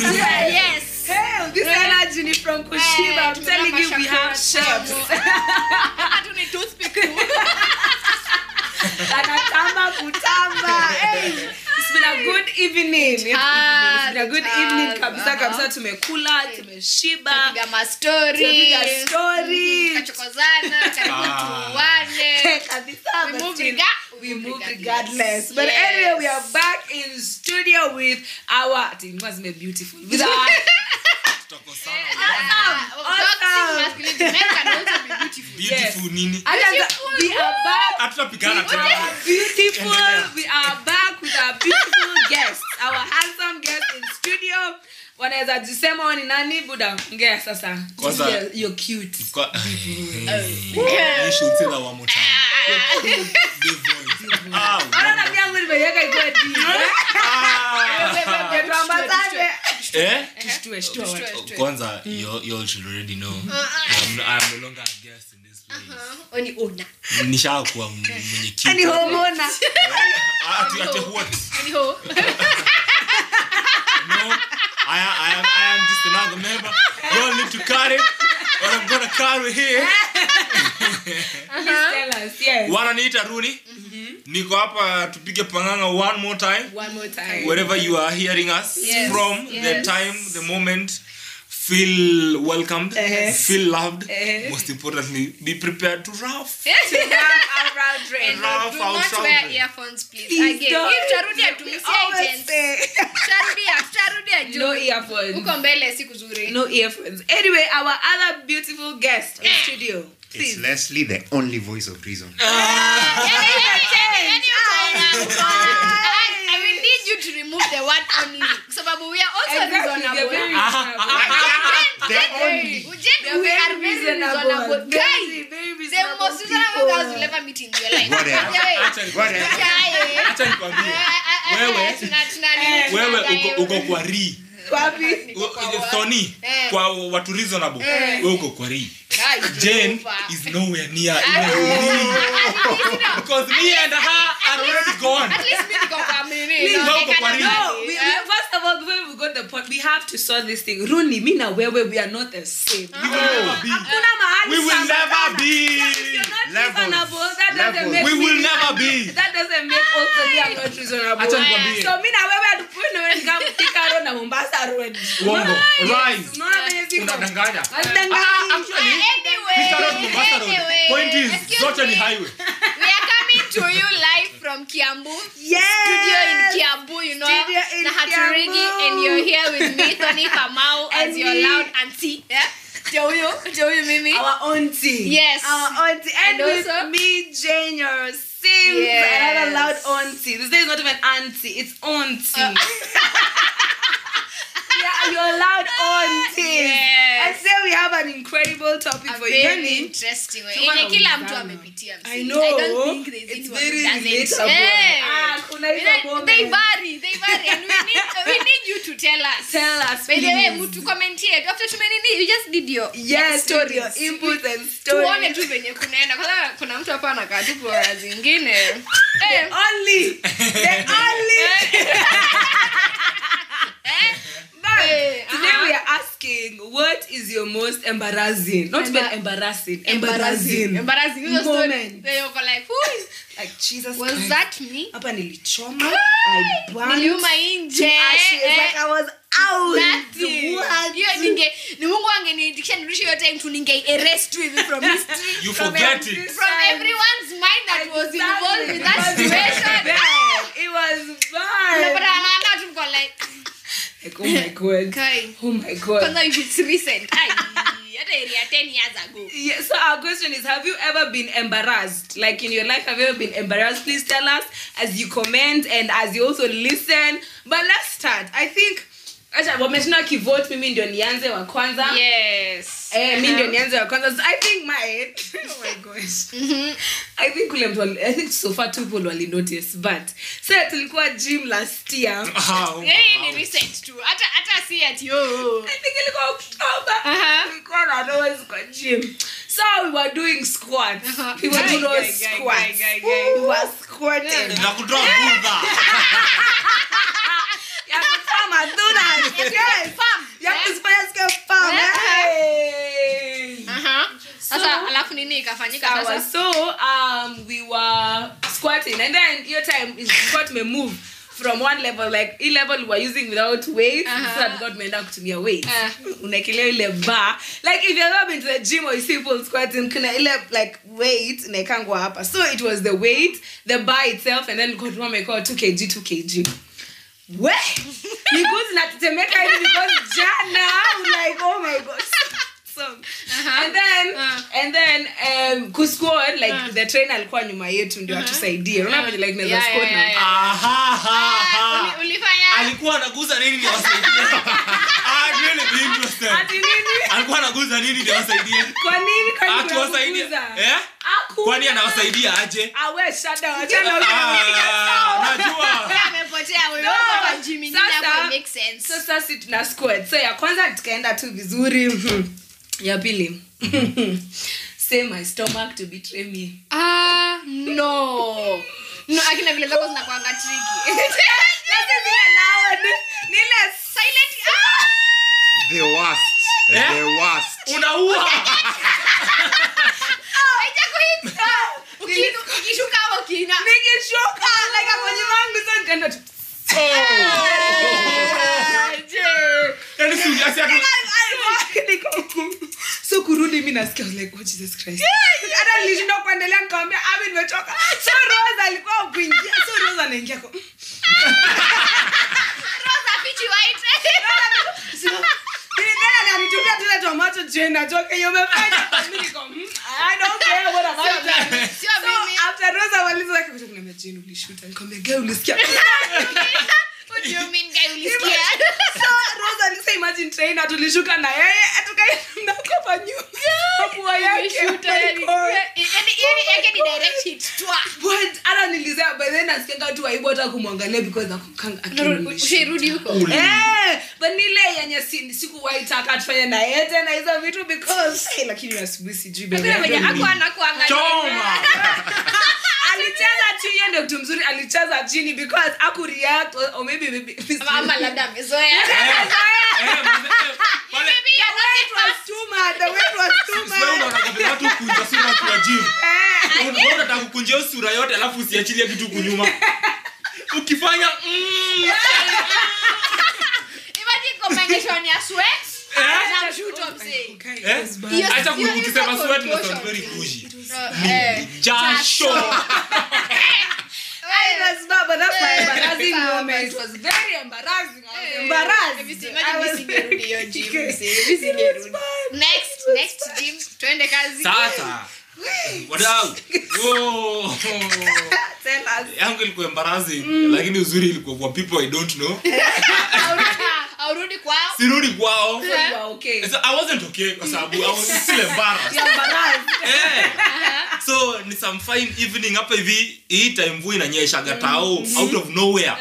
Yes. Hell, this energy is from Kushiba. I'm telling you, we have chefs. I don't need toothpick. Anatamba, kutamba. Hey. It's been a good evening. It's been a good evening. Kabisa, kabisa, tumekula, tumeshiba. Tupiga mastori. Tupiga story. Tukachokozana, karibu tuwane. Kabisa, we moved. We move regardless. But yes. Anyway, we are back in studio with our... It must be beautiful. With our... Awesome. Beautiful Nini. We are back. Beautiful. We are back with our beautiful guests. Our handsome guests in studio. Wanaweza jisema ni nani buda ngea sasa. You're cute. You should say that one more time. Kwanza, you all should already know. I'm no longer a guest in this place. Only owner. Nishakuwa mwenyekiti. Ani homeowner. Ati what? Ani ho. No. I am just another member. You all need to cut it. Or I'm gonna carry here. Tell us, yes. Wananiita Runi. Niko hapa tupige panganga one more time. One more time. Wherever you are hearing us from, the time, the moment, feel welcomed, feel loved. Most importantly, be prepared to rough. Do not wear earphones, please. Again, if Charudia to miss agents, Charudia, no earphones. Ukombele siku zuri. No earphones. Anyway, our other beautiful guest in studio. It's Leslie, the only voice of reason. I will need you to remove the word only. So, Babu, we are also reasonable. We are reasonable. Guys, the most reasonable girls you'll ever meet in your life. What? Tony, what reasonable? Jane is nowhere near because me and her are already gone. At least we got a minute. No, first of all, when we got the point, we have to solve this thing. Runi, Mina, where we are not the same. We will never be. We will never be. We will never be. That doesn't make us to be not reasonable. So Mina, where we are to put no one Mombasa. Rise. Anyway. Point is, Zotani Highway. We are coming to you live from Kiambu. Studio in Kiambu, you know. Nahaturigi, and you're here with me, Tony Kamau, as your loud auntie. Yeah. Joyo, Mimi. Our auntie. Yes. Our auntie. And also, with me, Jane, your sims. Yes. Another loud auntie. This is not even auntie, it's auntie. You're loud on this. Yes. I say we have an incredible topic for you. Very interesting. I know. I don't think there's anyone who doesn't. They vary. And we need you to tell us. Tell us. By the way, you comment here. After too many, you just did your story, your input and story. Today we are asking, what is your most embarrassing? Not even embarrassing. Embarrassing moment. Where you were like, who is? Like Jesus. Was Christ. That me? Up and I burned. You my angel. Like I was out. That's it. You didn't get. You forget it. From everyone's mind that was involved in that situation. It was bad. But I'm like. Like, oh my god. Because it's recent. I 10 years ago. Yeah, so our question is, have you ever been embarrassed? Like in your life, have you ever been embarrassed? Please tell us as you comment and as you also listen. But let's start. I think yes. I think my oh my gosh. I think so far two people only notice, but so I took a gym last year. In recent too. Ata see at you. I think it got October. Gym. So we were doing squats. We were doing those squats. We were squatting. I could do that. yes. Yeah. Hey. So we were squatting, and then your time is squat may move from one level, like E level we were using without weights, so that God may knock to me a weight. Like if you're not been to the gym or you see people squatting, like weight, so it was the weight, the bar itself, and then God may call 2kg. Where? Because Natemeka is because Jana, like oh my god, so and then kusquad like the trainer alikuwa nyuma yetu ndio atusaidia. Unaona like naweza squad na ulifanya alikuwa anaguza nini ndio wasaidia. I really be interested. Alikuwa anaguza nini ndio wasaidia? Kwa nini atuwasaidia? Eh? Kwani anawasaidia aje? Awe shada aje na unajua. Amepotea wewe kwa gym nyingine hapo make sense. Sasa sit na squad. So ya kwanza tukaenda tu vizuri. Ya pili. Say my stomach to betray me. Ah no. No, akina vile zako zinakuanga tricky. Lazima be allowed. Nile silent. Ah! The worst. Yeah? The worst. Unaua. Nikishuka like akoni wangu sasa nikaenda tu. So kurudi mimi nasikia like oh Jesus Christ. Ada nilishinda kuendelea nikamwambia Abi nimechoka. So Rosa alikuwa kuingia. So Rosa anaingia kwa Rosa pichi white. So nilikuwa nanitumia tena tomato Jane ajoke yomefanya mimi niko I don't care what about that. So after Rosa waliza akakuja kunambia Jane ulishuta nikamwambia girl ulisikia. What do you mean guy ulisikia? So Rosa alisa imagine trainer tulishuka na yeye atukaenda kwa nyumba. Hapo yake uta yani yake ni direct hit twa. But ana nilizea but then asikenga tu aibu hata kumwangalia because akukanga akirudi. Usirudi huko. Eh, but nile yenye sikuwahi taka tufanye na yeye tena hizo vitu because lakini asubuhi sijui bebe. Hapo anakuangalia. Alicheza chini ndio mtu mzuri alicheza chini because akureact or maybe mama labda amezoea. The weight was too much. Sio unataka tu kunja sura kwa gym. Unaona nataka kunja sura yote alafu usiachilie kitu kunyuma. Ukifanya imagine combination ya sweat. Na shoot up say. Okay. Acha kukusema sweat na very bougie. Jasho. That was my embarrassing moment. It was very embarrassing. I was embarrassed. Next gym. Twende kazi. Sasa. Wadau. Whoa. Tell us. Yangu ilikuwa embarrassing. Lakini uzuri ilikuwa for people I don't know. Sirudi kwao. Yeah. Okay. So I wasn't okay because I was still embarrassed. So ni some fine evening hapa hivi, hii time mvua inanyesha gatao out of nowhere.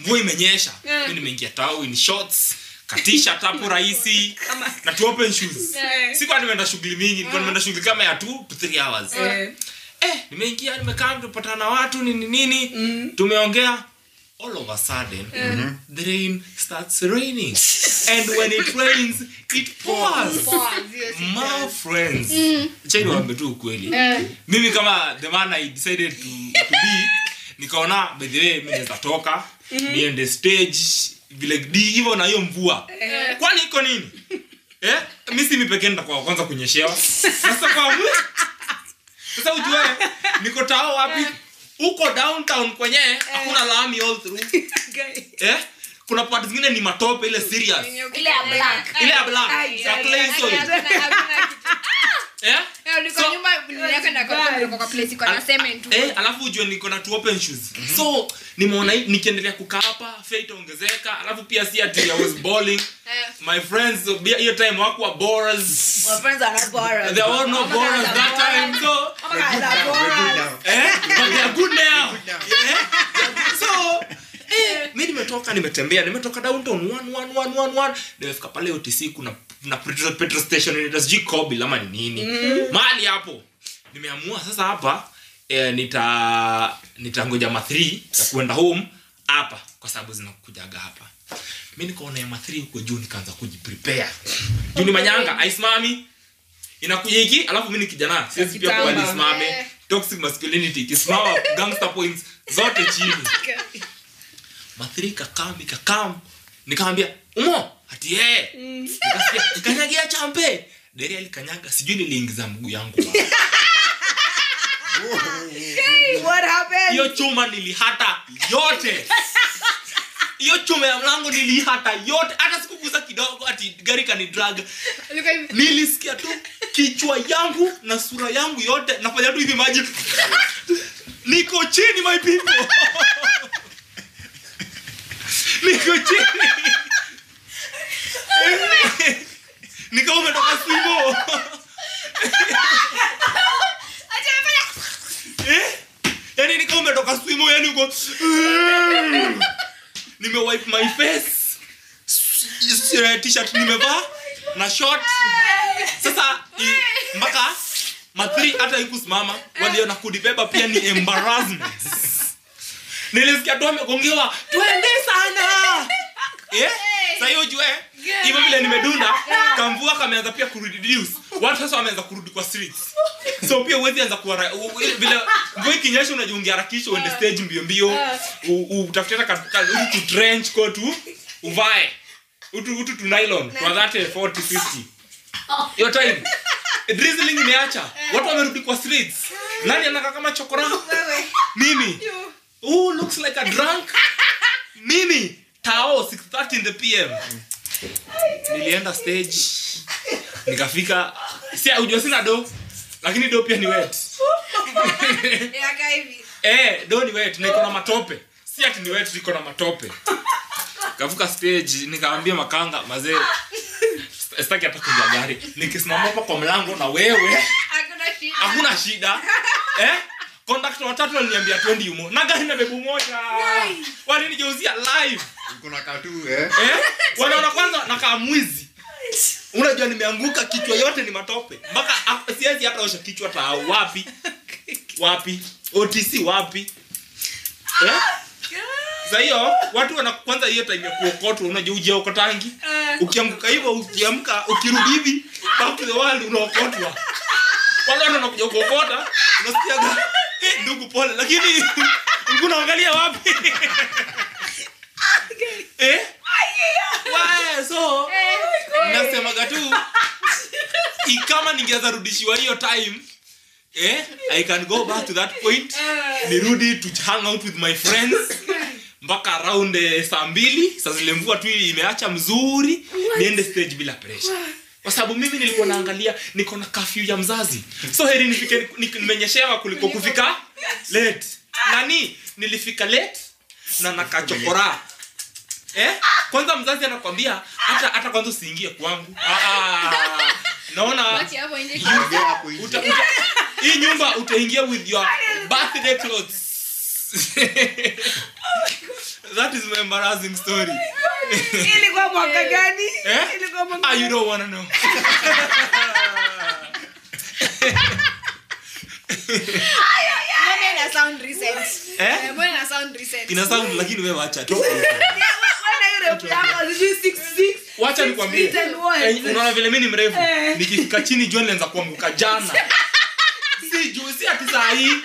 Mvua imenyesha. Mimi nimeingia tao in shorts, katisha tapo rahisi na two open shoes. Sikuwa nimeenda shughuli mingi, nilikuwa nimeenda shughuli kama ya 2 to 3 hours. Nimeingia nimekaa kupatana na watu nini tumeongea. All of a sudden, the rain starts raining. And when it rains, it pours. Yes, my friends. Jane wametu kweli. Mimi kama the man I decided to be, nikaona by the way mimi nitatoka, niende stage, vile hivyo na hiyo mvua. Kwani iko nini? Mimi si mipeke nenda kwa kwanza kunyeshewa. Sasa kwa mimi. Sasa ujue niko tao wapi? Uko downtown kwenye hakuna lami all through. Kuna parts zingine ni matope ile serious. Ile black. Ya place hiyo. Niko nyuma niliaka na kwa place iko na cement. Alafu ujue niko na two open shoes. So nimeona nikiendelea kukaa hapa fate ongezeka. Alafu pia si ati I was bowling. My friends your time wako borers. My friends are not borers. They were no borers that time so. But they are good now. So mimi nimetoka downtown 1111. Nimefika pale OTC kuna petrol station ni das Jacob la mani nini. Mali hapo. Nimeamua sasa hapa nitangoja ma 3 na kwenda home hapa kwa sababu zinakujaga hapa. Mimi niko na yama 3 kwa juu nikaanza kujiprepare. Juu ni manyanga, aisimami. Inakuja hiki, alafu mimi ni kijana. Siwezi pia kwa nisimame. Toxic masculinity, kisimama, gangster points zote chini. Matrika kami kakam. Nikamwambia, "Umo, hati eh." Nikanyagia champe. Deri alikanyaga, sijui niliingiza mguu yangu. Hey, what happened? Hiyo chuma nilihata yote. Hiyo chuma ya mlango nilihata yote. Hata sikuguza kidogo ati gari kani drag. Nilisikia tu kichwa yangu na sura yangu yote nafanya tu hivi maji. Niko chini my people. Niko chini. Niko umetoka simo. Yani niko umetoka simo yani uko. Nime wipe my face. T-shirt nimevaa na short. Sasa mpaka mathiri hata ikusimama waliona kudibeba pia ni embarrassment. Nilisikia tu amegongewa twende sana. Sayo jue hivyo vile nimedunda kamvua kameanza pia kureduce watu sasa wameanza kurudi kwa streets so pia wezi anza kuwa vile ngoi kinyesha unajiungia harakisha on the stage mbio mbio utafuta katika utu trench coat uvae utu tu nylon kwa 30 40 50 your time drizzling imeacha watu wamerudi kwa streets nani anaka kama chokora mimi who looks like a drunk mimi tao 6:30 in the pm nilienda stage nikafika si audio sina do lakini do pia ni wet ya kaivi do ni wet na iko na matope si ati ni wet iko na matope kavuka stage nikaambia makanga mazee sitaki hata kuja gari nikisimama hapa kwa mlango na wewe hakuna shida Conductor watatu aliniambia 20 umo. Na gari na bebu moja. Walinigeuzia live. Kuna katu Wanaona kwanza nakaa mwizi. Unajua nimeanguka kichwa yote ni matope. Mpaka siwezi hata osha kichwa hata wapi? Wapi? OTC wapi? Sayo watu wana kwanza hiyo time ya kuokotwa unajua uje ukotangi. Ukianguka hivyo ukiamka ukirudi hivi back the wall unaokotwa. Wala wanakuja kuokota unasikia gari. Ndugu pole lakini mkuna angalia wapi wae so nasema gatu kama ningeza rudishiwa hiyo time I can go back to that point nirudi to hang out with my friends mpaka around 2:00 sasa zile mvua tu imeacha mzuri niende stage bila pressure kwa sababu mimi nilikuwa naangalia niko na curfew ya mzazi so heri nifike nimenyeshewa kuliko kufika late nani nilifika late na nakachokora kwanza mzazi anakuambia hata kwanza usiingie kwangu naona hii nyumba utaingia with your birthday clothes That is my embarrassing story. Ilikuwa mwaka gani? Ilikuwa mwaka. You don't want to know. Mbona ina sound recent? Mbona ina sound recent? Ina sound lakini wewe acha tu. Mbona yule yako 66? Wacha nikwambie. Unaona vile mimi ni mrefu. Nikifika chini John anaanza kuanguka jana. Si juzi ati saa hii.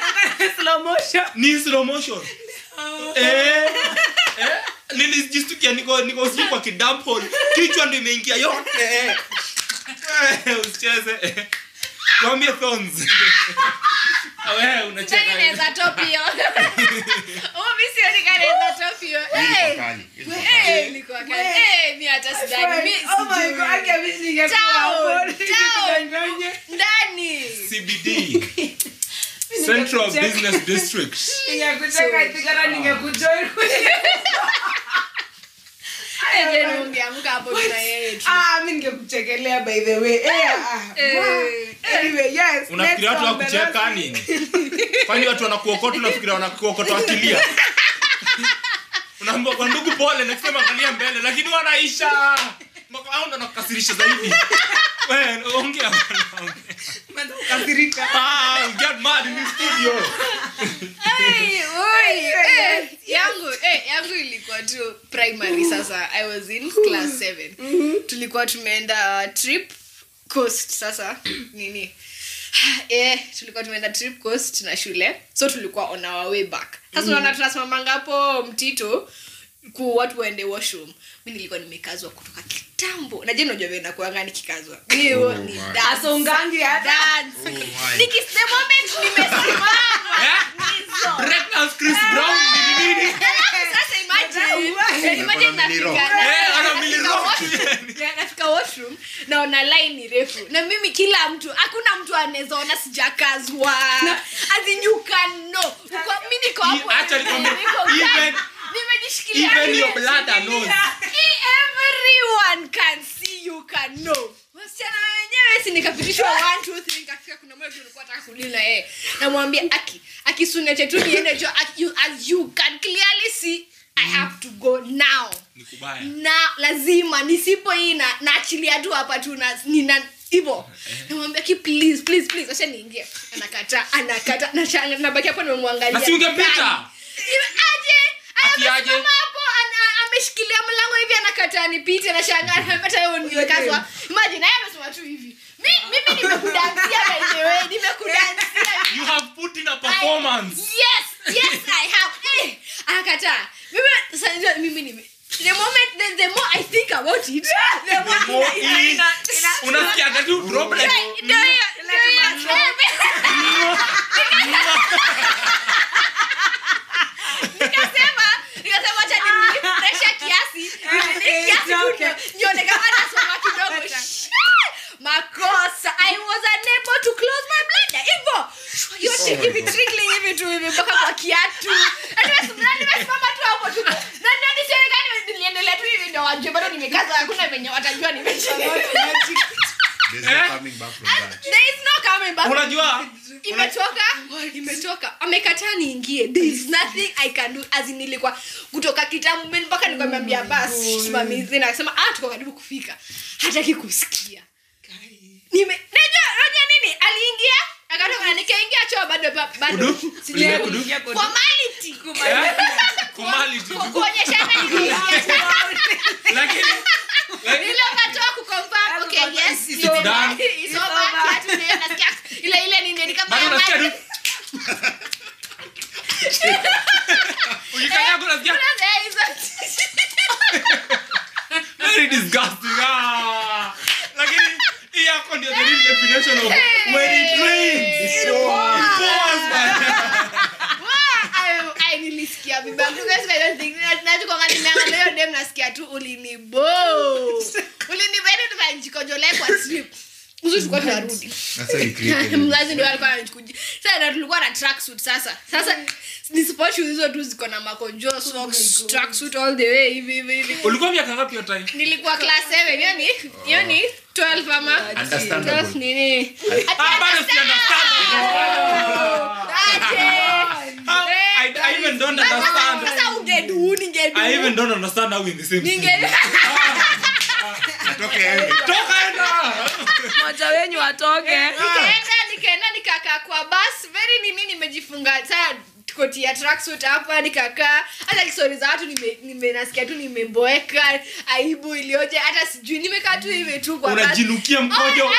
Slow motion. Ni slow motion. Nilijistukia niko sijui kwa kidump hole kichwa ndio imeingia yote usicheze kwambia thorns wewe unacheka nani naweza top hiyo mimi naweza top hiyo nilikuwa kali mimi hata sidani mimi oh my god akabishinga ndani CBD Central Business District. Ningekutaka itikana ningekujoin. Aje ungeamka hapo na yeye. Mimi ningekuchekelea by the way. Anyway, yes. Unafikiria watu wakucheka nini? Kwani watu wanakuokota unafikiria wanakuokota akilia? Unaambia kwa ndugu pole na kusema angalia mbele lakini wanaisha. Mbona hao ndo nakukasirisha zaidi? Wewe ongea. Katirika. Get mad in the studio. Hey, oi. Yangu, yangu ilikuwa tu primary sasa. I was in class 7. Tulikuwa tumeenda trip coast sasa. Nini? Tulikuwa tumeenda trip coast na shule. So tulikuwa on our way back. Sasa unaona tunasimamanga hapo mtito ku watu waende washroom. Mimi nilikuwa nimekazwa kutoka kitambo. Na je unajua wewe nakuanga nikikazwa. Hiyo ni dance ungangi ya dance. Niki the moment nimesimama. Nizo. Right now Chris Brown ni nini? Sasa imagine na fikana. Ana milioni. Ya nafika washroom na ona line ni refu. Na mimi kila mtu hakuna mtu anaezaona sijakazwa. As in you can know. Uko mimi niko hapo. Actually even your bladder knows. Everyone can see, you can know. Wasichana wenyewe si nikapitishwa 1, 2, 3 nikafika kuna mmoja alikuwa anataka kulila eh. Namwambia aki suneche tu niende jo as you can clearly see I have to go now. Nikubaya. Na lazima nisipoina na actually adu hapa tu na nina hivyo. Namwambia ki please acha niingie. Anakata na baki hapo nimemwangalia. Asingepita. Aje akiaje hapo ameshikilia mlango hivi anakataa nipite na shangaa amepata hiyo niwekazwa imagine yeye amesema tu hivi mimi nimekudansia wenyewe nimekudansia you have put in a performance yes I have anakataa mimi nime the moment the more I think about it the more unasikia tu drop like nikasema acha nimefresha kiasi nione kama nasoma kidogo makosa I was unable to close my bladder hivyo yote hivi trickling hivi tu imebaka kwa kiatu anyway mlani nimesimama tu hapo tu na ndio serikali niliendelea tu hivi ndio wajue bado nimekaza hakuna wenye watajua nimechelewa there's no coming back from that there is no coming back unajua imetoka amekataa niingie there is nothing I can do as in nilikuwa kutoka kitabu mimi mpaka nikamwambia basi simamizi na akasema tuko karibu kufika hataki kusikia najua nini aliingia akatoka nikaingia choo bado sijaingia formality kuonyeshana niliingia lakini nilo katoa kuconfirm okay yes it's over actually na kiasi ile ni nini kama bado nasikia ulikanya kuna nasikia very disgusting lakini hiyo ndio the real definition of when it rains it pours nilisikia vibaya because I don't think ninachokuanga nimeangalia leo dem nasikia tu ulinibo tukajikojolea kwa trip uzo tukao tarudi sasa ikripo mlazi ndio alikuwa anachukuje sasa tulikuwa na track suit sasa ni sport shoes hizo tu ziko na makonjo socks track suit all the way hivi ulikuwa miaka ngapi hiyo time nilikuwa class 7 yani 12 ama understand nini bado si understand I even don't understand. I even don't understand how in the same. Toka. Moja wenyu atoke. Nikaenda nikakaa kwa bus. Very nini nimejifunga sana koti ya tracksuit hapa nikakaa. Hata kisori za watu nimenasikia tu nimeboeka. Aibu ilioje hata sijui nimekaa tu hivi tu kwa bus. Unajinukia mkojo.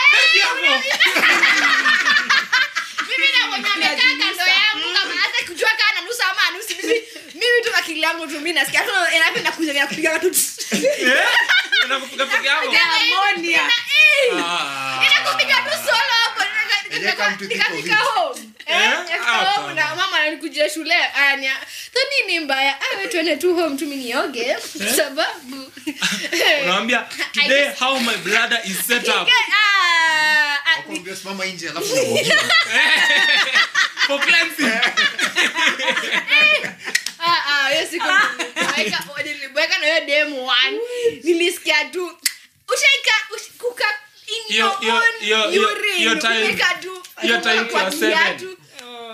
Mimi na mwanamke kando yangu kama hata kujua kana nusu ama nusu mimi tu akili yangu tu mimi nasikia tu inapenda kuja kupiga tu inakupiga piga hapo harmonia inakupiga tu solo hapo nikafika home hapo na mama alikuja shule anya nini mbaya wewe twende tu home tu mimi nioge sababu unaambia today how my bladder is set up akwambia mama nje alafu na mwanangu for cleansing yes ikaika nilibweka na hiyo demo 1 nilisikia tu ushaika kuka your time class 7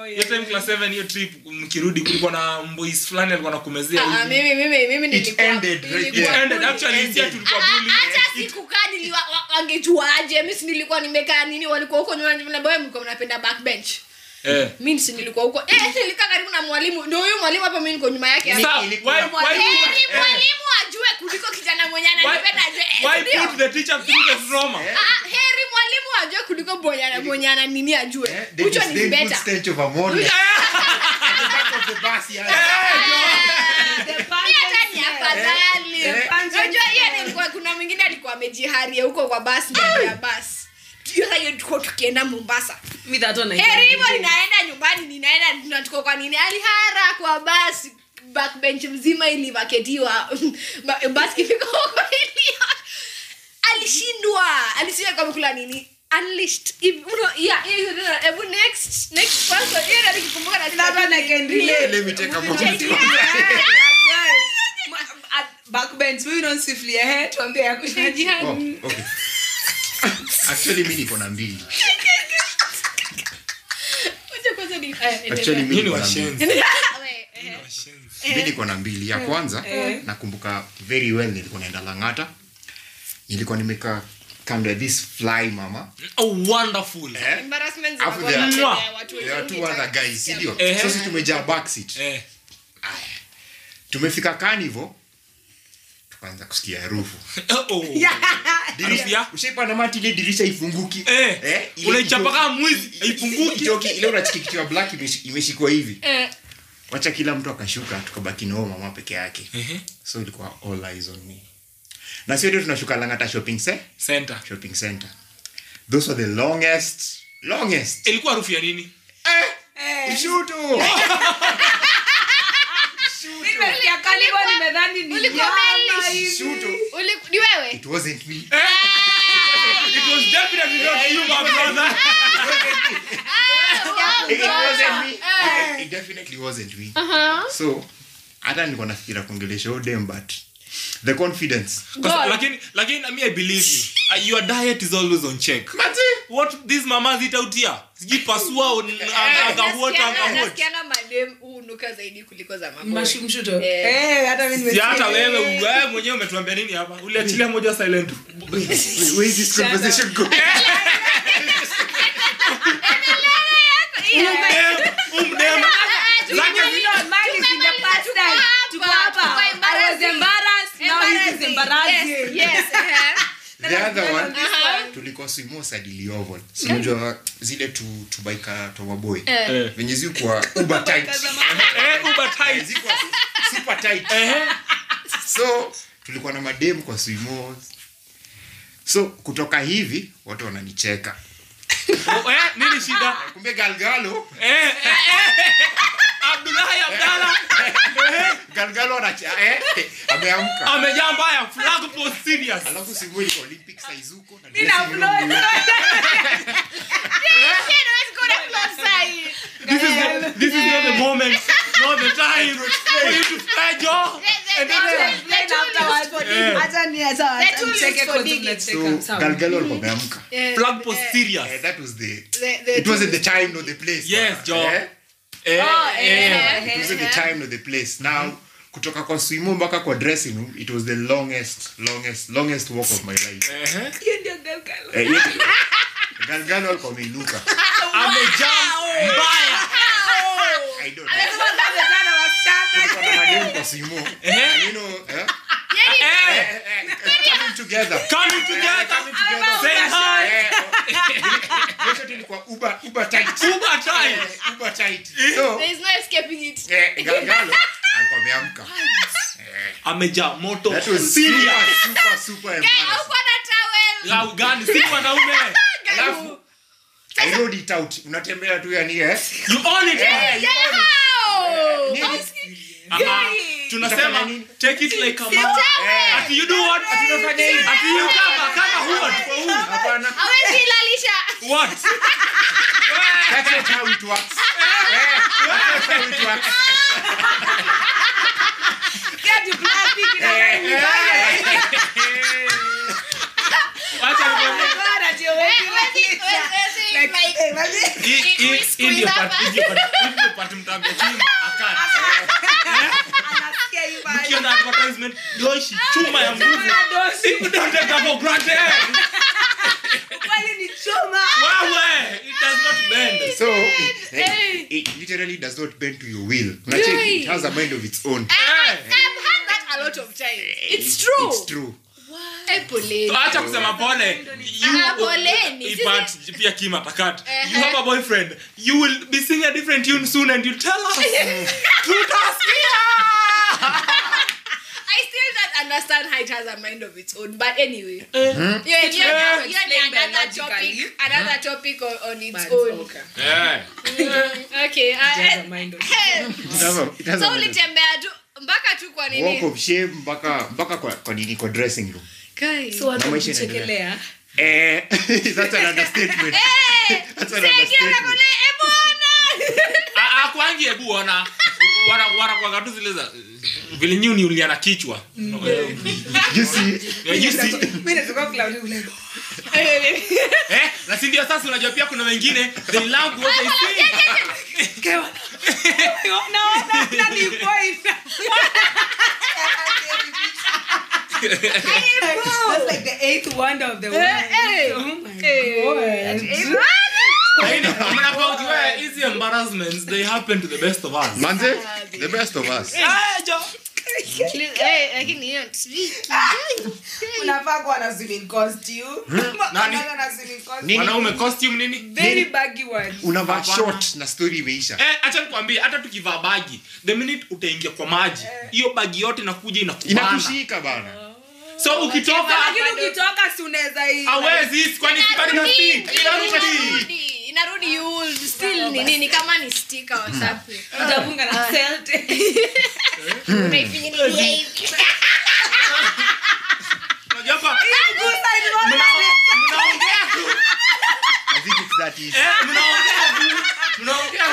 your time class 7 hiyo trip mkirudi kulikuwa na boys fulani alikuwa anakumezea mimi nilikuwa actually sisi tulikuwa bully hata sikukaa niliwa angejuaje mimi nilikuwa nimekaa nini walikuwa huko nyumbani na boy mko mnapenda backbench Mimi nilikuwa huko. Nilikaa karibu na mwalimu. Ndio huyo mwalimu hapa mimi niko nyuma yake. Mwalimu ajue kuliko kijana mwenye ananipenda ajue. Why put the teacher through the drama? Heri mwalimu ajue kuliko mwenye ananini ajue. Which one is better? Stage of a morning. The bus here. The bus here. Afadhali. Unajua yeye alikuwa kuna mwingine alikuwa amejiharia huko kwa bus na ya bus. Sasa hiyo tuko tukienda Mombasa. Mimi thato na. Heribo ninaenda nyumbani, ninaenda tunatoka kwa nini? Alihara kwa basi backbench mzima ili waketiwa. Basi ifika huko ili. Alishindwa. Alishia kama kula nini? Unleashed. Ebu next person here alikumbuka na baba na Kendrick. Let me take a moment. Backbench, we don't see fly ahead. Tuambie yakushaji. Okay. Actually mimi niko na mbili. Wacha kwanza ni actually mimi niko na mbili. Mimi niko na mbili. Ya kwanza nakumbuka very well nilikuwa naenda Langata. Nilikuwa nimekaa kando ya this fly mama. Oh wonderful. Embarrassment za watu. There are two other guys, ndio. Sasa tumejaa back seat. Tumefika Carnival. Kwanza kusikia harufu. Dirisha. Ushepa na mati ile dirisha ifunguki. Unaichapaka mwizi ifunguki. Joki ile unachikikitiwa black imeshikwa hivi. Wacha kila mtu akashuka tukabaki na mama peke yake. So ilikuwa all eyes on me. Na sio ndio tunashuka Langata Shopping Center. Shopping Center. Those are the longest. Ilikuwa harufu ya nini? Ishutu. Nimelia kaliwa nimedhani ni Shuto. Ni wewe? It wasn't me. It was definitely not you, my brother. It wasn't me. It definitely wasn't me. So, hata niko nafikira kuongelesha all them but the confidence. Lakini I believe you. Your diet is always on check. Mati? What these mamas eat out here? Siji pasua on anga water. Nasikiana madem unuka zaidi kuliko za mama. Mashimshuto. Hata mimi nimesikia. Hata wewe mwenyewe umetuambia nini hapa? Uliachilia moja silent. Where is this conversation going? The other one tulikuwa swimo sadili oval. Unajua zile tu bike to waboy. Venyeziu kwa uber tight. Ziko super tight. So tulikuwa na madem kwa swimo. So kutoka hivi watu wananicheka. Nini shida? Kumbe galgalo. Abdalla. Galgalo anacha. Ameamka. Amejamba ya flag post serious. Alafu simu ile Olympics haizuko na nina upload. This is not the moment. Not the time for you to flag your. And then afterwards for you. Acha ni sawa. Cheke kwanza cheka. Galgalo ameamka. Flag post serious. That was the it wasn't the time nor the place. Yes, Joe. It was the time or the place. Now, kutoka kwa swimo mpaka kwa dressing room, it was the longest walk of my life. Hiyo ndio galgalo. Galgalo alikuwa ameinuka. Amejump mbaya. I don't know. Alikuwa amejana wachana. Kwa mademu kwa swimo. You know, Coming together. Say hi. Yote ilikuwa uber tight. So there is no escaping it. Galgalo alipoamka. Ameja moto. That was serious, super embarrassing. Hauko na towel. La ugani si wanaume. Alafu I rode it out. Unatembea tu yani You own it. Tunasema take it like a man. If you do what atunafanya hivi. If you kama huo. Hapana. Hawezi lalisha. What? That's not how it works. Get you plastic in a Wacha nikwambia ndio wewe. Ndio party mtambe chini akana. Mkiona na advertisement doshi chuma ya nguvu. People don't take that for granted. Kwani ni chuma. Wow, it does not bend. So necessarily does not bend to your will. Really? It has a mind of its own. I've had that a lot of times. It's true. Acha kusema pole. You have a boyfriend. You will be singing a different tune soon and you tell us. I still don't understand how it has a mind of its own. But anyway. Another topic on its own. Okay. It has a mind of its own. Walk of shame, Baka kwa dressing room. Okay. So what do you check? That's an understatement. That's an understatement. Akwangi ebuona. Wara kwa zileza. Vile nyuni uliana kichwa. You see. Mimi natoka cloud ule. Na si ndio sasa unajua pia kuna wengine they love what they see. Kewa. No, voice. That's like the eighth wonder of the world. Oh my God. Easy embarrassments, they happen to the best of us. Manze, the best of us. I can't speak. Costume nini? Very baggy one. Unava short na story imeisha. Acha nikwambie hata tukivaa baggy, the minute utaingia kwa maji, hiyo baggy yote inakuja inakushika bana. So ukitoka si unaweza hii. Hawezi kwani sipati na stick. Inarudi you will still nini kama ni sticker au something. Utafunga na celt. I think it's that easy. Mnaongea.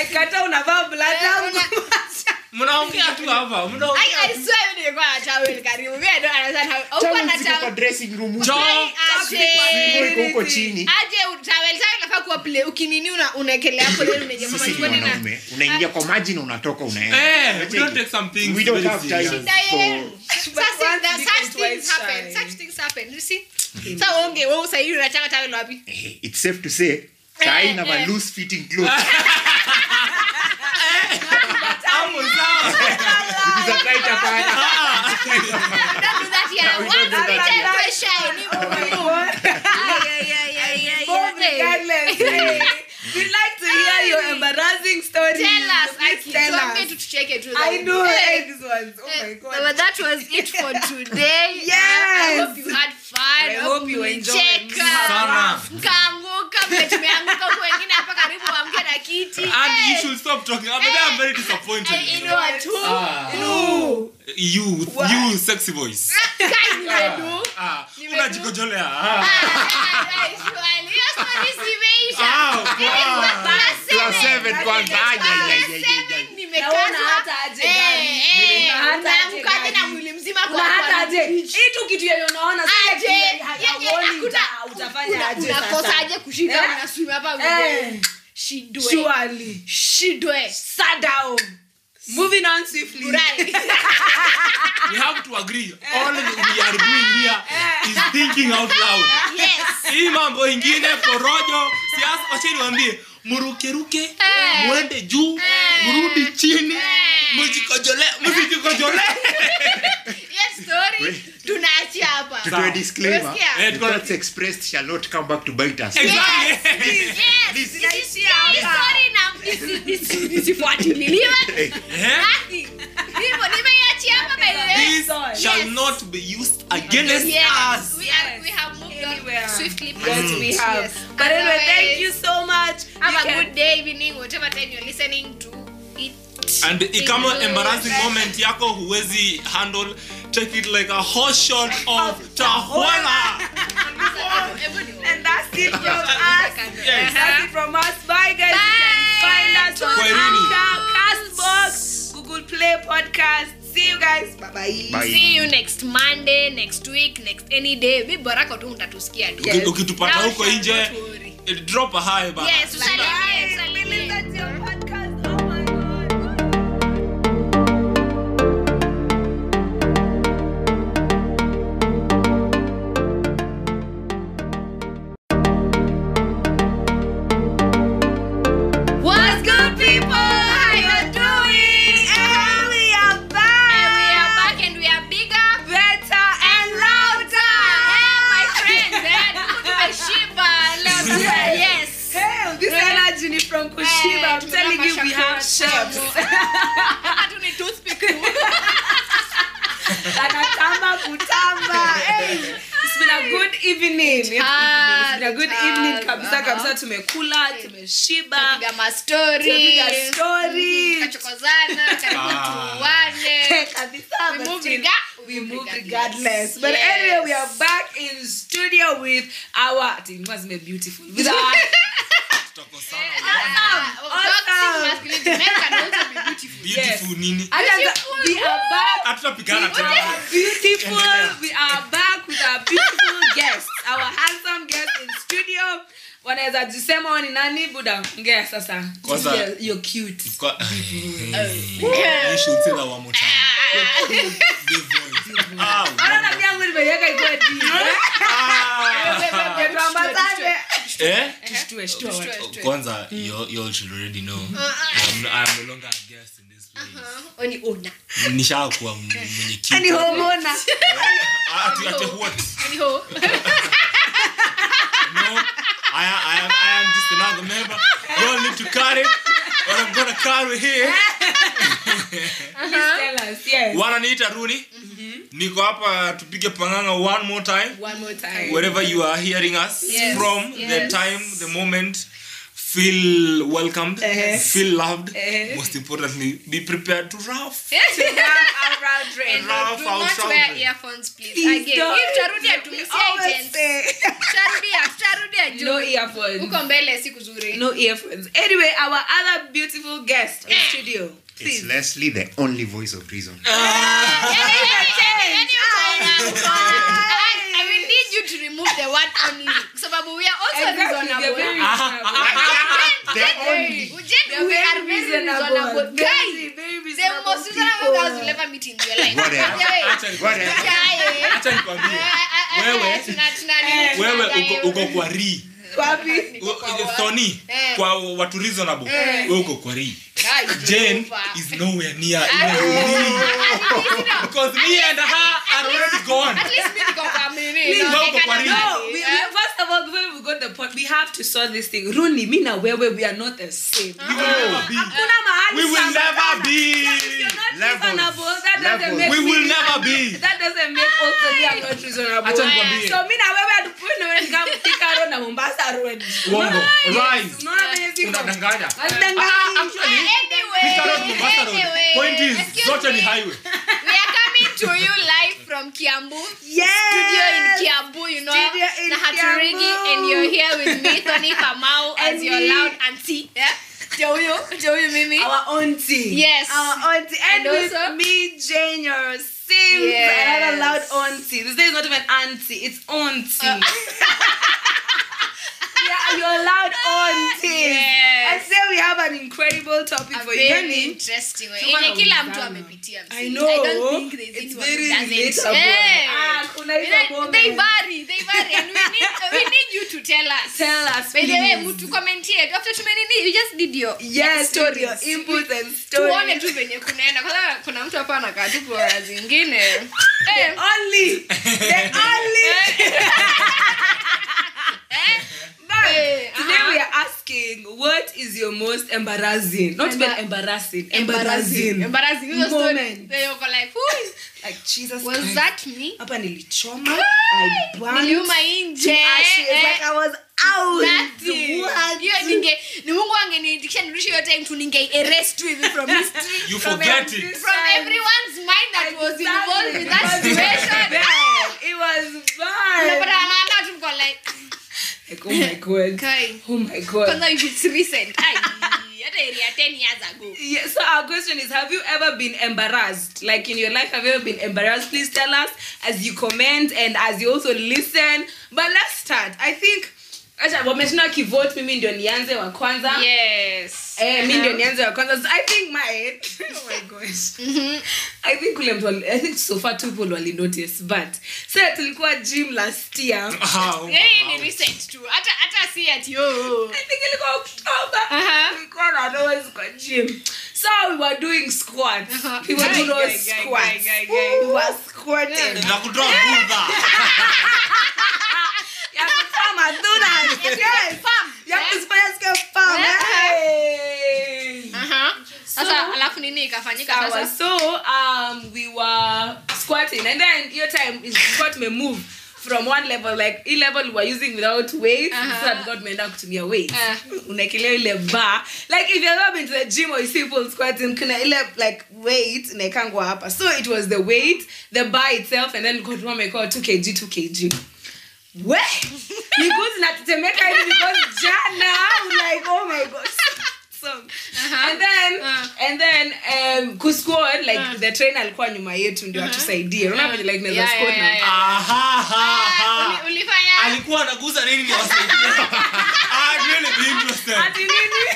I kata unavaa blada. I swear you go at travel karibu. I don't understand how uko na dressing room. Aje travel ukinini unaekelea hapo leo umejema mimi unaingia kwa maji na unatoka unaenda. We don't take some things. We don't have time. Such things happen. You see? Sasa onge wewe usahii unataka travel wapi? It's safe to say kind of a loose fitting clothes. We like to hear your embarrassing stories. Tell us. I'm going to check it. I know these ones. Oh my God. But that was it for today. Yes. I hope you had fun. I hope you enjoyed. And you should stop talking. I'm very disappointed. You know what? Who? You sexy voice. Guys, She do it. Moving on swiftly. We have to agree. All we are doing here is thinking out loud. Yes. Imambo ingine porojo siasa ocheni waambie murukeruke muende juu murudi chini mujikojole. Yes, sorry. Tunaachia hapa. To do a disclaimer. The thoughts expressed shall not come back to bite us. Exactly. Yes. Sorry. This shall not be used against us. We have moved on swiftly. We have. But anyway, thank you so much. Have a good day, evening, whatever time you're listening to it. And ikama embarrassing moment yako huwezi handle, take it like a hot shot of Tahola. And that's it from us. Yes. That's it from us. Bye, guys. Bye. You can find us on Castbox, Google Play Podcast. See you guys. Bye. See you next Monday, next week, next any day. We baraka tu mtatusikia tu. Ukitupata huko nje, drop a high bar. Yes, salimia. Hatuna toothpick. Anatamba kutamba. Hey, it's been a good evening. It's been a good evening. Kabisa kabisa tumekula, tumeshiba. Tupiga mastori. Tupiga story. Tukachokozana, tukarutuane. Kabisa we moved regardless. But yes. Anyway, we are back in studio with our it must be beautiful. With our Beautiful Nini. We are back with our beautiful guests, our handsome guests in studio. Wanaweza kusema ni nani buda? Ngea sasa. You're cute. You should say that one more time. Kwanza, you all should already know. I'm no longer a guest in this place. Oni ona. Nisha kuwa mwenyekiti. Ani homeona. Ati what? Ani ho. No, I am just another member. You all need to carry. Or I'm gonna carry here. Tell us, yes. Wana niita Runi. Niko hapa tupige panganga one more time. One more time. Wherever you are hearing us from, the time, the moment, feel welcomed, feel loved. Most importantly, be prepared to rough. Do not wear earphones, please. Again, if Charudi atumisia agents. Charudi no earphones. Uko mbele siku nzuri. No earphones. Anyway, our other beautiful guest in studio. It's Leslie, the only voice of reason. I will need you to remove the word only. So, Babu, we are also reasonable. We are very reasonable. Guys, the most reasonable girls you'll ever meet in your life. Whatever. Kwapi Tony kwa watu reasonable wewe uko kwa ri Jane is nowhere near because me and her are already gone. At least me go kwa mimi no, first of all before we go the point we have to solve this thing. Runi me na wewe we are not the same. We will never be level. That doesn't make us to be not reasonable. So me na wewe atufunwe when come tikaro na Mombasa Road. Rise. No unadanganya. Anyway. Point is not any highway. We are coming to you live from Kiambu. Yes. Studio in Kiambu, you know. Nahaturigi, and you're here with me, Tony Kamau, as your loud auntie. Yeah. Joyo Mimi. Our auntie. Yes. Our auntie. And with also, me, Jane, your Sims. Yes. Another loud auntie. This is not even auntie, it's auntie. Yeah, you're loud auntie. Yes. I say we have an incredible topic for you. Very interesting. I know. I don't think it's very relatable. They vary. And we need you to tell us. By the way, mutu comment here. After too many, you just did your story, your input and story. Tuone tu venye kunaenda. Kuna mtu hapa anakata tu kwa zingine. The only. Today we are asking, what is your most embarrassing? Not even embarrassing. Embarrassing. Moment. They were like, who is? Like Jesus. Was Christ. That me? I burned. You my like I was out. That's it. What? You forget it. From everyone's mind that was involved in that situation. It was bad. But I'm not like. Like, oh my god. Because now it's recent. That area 10 years ago. Yeah, so our question is, have you ever been embarrassed? Like in your life, have you ever been embarrassed? Please tell us as you comment and as you also listen. But let's start. I think yes. I think my oh my gosh. I think so far two people only notice, but say tulikuwa gym last year. Wow. Recent too. Ata see at you. I think ilikuwa October. Tulikuwa gym. So we were doing squats. We were doing squats. We were squatting. You have to farm and do that. Yes. You have to farm. Hey. So, alafu nini ikafanyika sasa. So we were squatting, and then your time is what may move from one level, like a level we were using without weights, so that God may not to me a weight. Unakelea ile bar. Like if you've ever been to the gym or you see people squatting, kuna ile like weight na ikangwa hapa. So it was the weight, the bar itself, and then God mama called 2kg. Where? Because natetemeka hivi because jana, like oh my God. So and then kusquat like the trainer alikuwa nyuma yetu ndio atusaidia. Unaona vile like naweza squat na ulifanya alikuwa anaguza nini ndio wasaidia. Really be interested.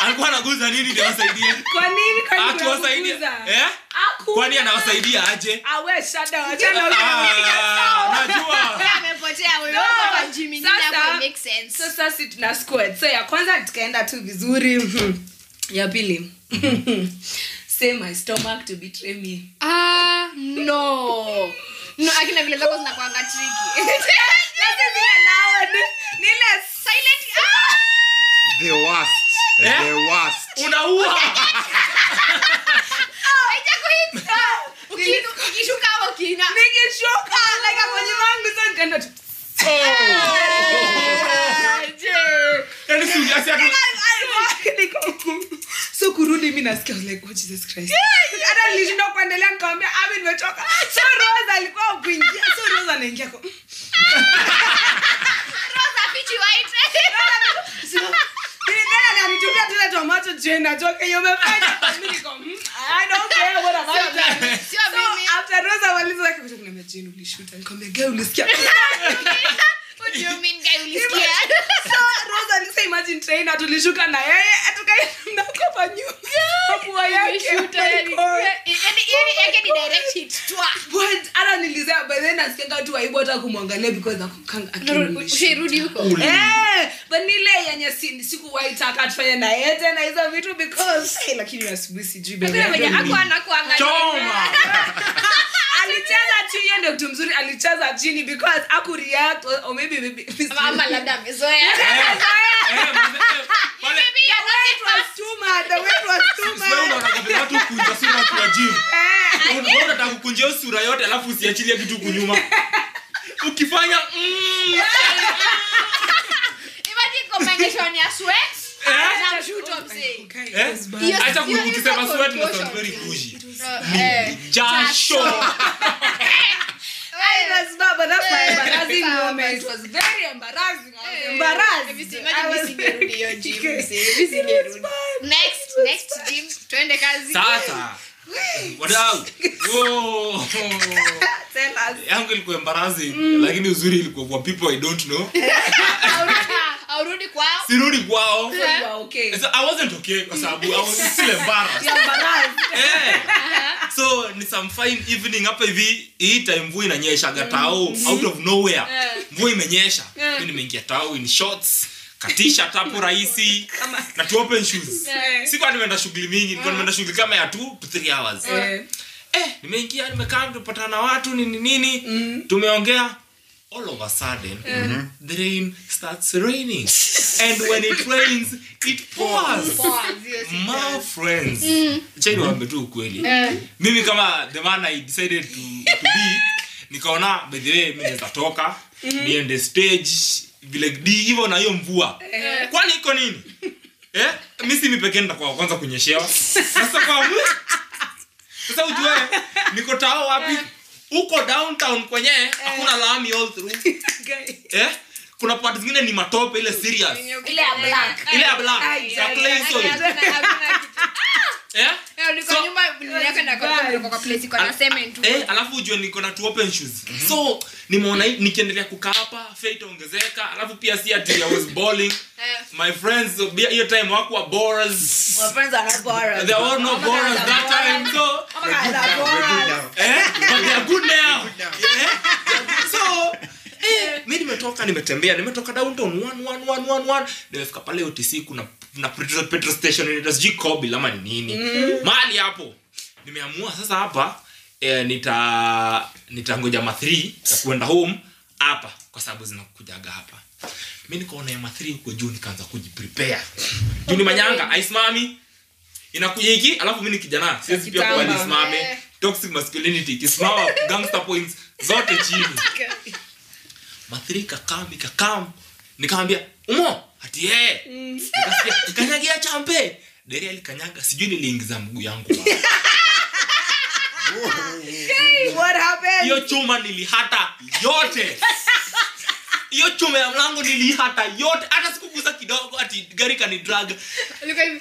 Alikuwa anaguza nini ndio wasaidia. Kwa nini kwani tuwasaidia? Eh? Kwani anawasaidia aje? Awe shada aje na unajua. Amepotea wewe kwa gym nyingine hapo make sense. So sasa sit na squat. So ya kwanza tukaenda tu vizuri. Ya pili. Say my stomach to betray me. No. No, akina vile zako zinakuanga tricky. Lazima be allowed. Nile silent. The worst. Yeah? The worst. Unaua. Haitakuita. Ukishuka wakina. Nikishuka like akoni wangu sasa nikaenda tu. Oh. Yaani si unajua so kurudi mimi nasikia like oh Jesus Christ hata nilishinda kuendelea nikamwambia Abi nimechoka so Rosa alikuwa kuingia so Rosa anaingia kwa Rosa pichi white so nilikuwa nanitumia tena tomato Jane ajoke yomefanya mimi niko I don't care what about that so after Rosa walizoka kutoka na Jane ulishuta nikamwambia girl ulisikia what do you mean guy ulisikia so Rosa alikuwa imagine trainer tulishuka na yeye atukaenda kwa nyumba hapo yake yani direct hit twa but ana nilizea but then asikenga tu aibu hata kumwangalia because akukanga akirudi huko but nile yenye sikuwahi taka tufanye na yeye tena hizo vitu because lakini asubuhi sijui bebe hapo anakuangalia alicheza tu yeye ndio mtu mzuri alicheza chini because akureact or maybe mama labda amezoea watu kuja sura kwa gym. Unaona atakukunjia sura yote alafu usiachilie kitu kunyuma. Ukifanya imagine combination ya sweat na shoot up say. Acha kukusema sweat na very kuji. Jasho. I was baba that embarrassing moment was very embarrassing. Embarrassed. Imagine nirudi yo gym say. Nirudi. Next gym twende kazi. Sasa. Wadau. Whoa. Tell us. Yangu ilikuwa embarrassing lakini uzuri ilikuwa for people I don't know. Aurudi kwao. Sirudi kwao. Okay. So I wasn't okay kwa sababu I was still embarrassed. Eh. So ni some fine evening hapa hivi hii time mvua inanyesha gatao out of nowhere. Mvua imenyesha. Mimi nimeingia tao in shorts. Katisha tapo rahisi na tu open shoes. Sikuwa nimeenda shughuli mingi, nilikuwa nimeenda shughuli kama ya 2 to 3 hours. Nimeingia nimekaa tupatana na watu nini tumeongea all of a sudden the rain starts raining and when it rains it pours. My friends, Jane wametu kweli. Mimi kama the man I decided to be nikaona by the way mimi nitatoka niende stage vile hivyo na hiyo mvua. Kwani iko nini? Mimi si mipeke nenda kwa kwanza kunyeshewa. Sasa kwa mimi. Sasa ujue niko tao wapi? Uko downtown kwenye hakuna lami all through. Kuna parts zingine ni matope ile serious. Ile ya black. Ya clay soil. Niko nyuma nilienda kwa place iko na cement. Alafu ujue niko na two open shoes. So nimeona nikiendelea kukaa hapa fate ongezeka. Alafu pia si ati I was bowling. My friends your time wako borers. My friends are not borers. They were no borers that time so. But they are good now. So mimi nimetoka downtown 1111 nimefika pale OTC kuna petrol station ile das Jacob la mani nini mahali hapo nimeamua sasa hapa nitangoja ma 3 ya kwenda home hapa kwa sababu zinakujaga hapa mimi nikaona ya ma 3 huko juu nikaanza kujiprepare juu ni manyanga ice mami inakuja hiki alafu mimi ni kijana siwezi pia kubali simame toxic masculinity kisimama gangster points zote chini. Matrika kama nikamwambia umo ati eh nikanyagia champe deri alikanyaga sijui niliingiza mguu yangu baba. Hey, what happened? Hiyo chuma nilihata yote. Hiyo chuma ya mlango nilihata yote. Hata sikuguza kidogo ati gari kani drag.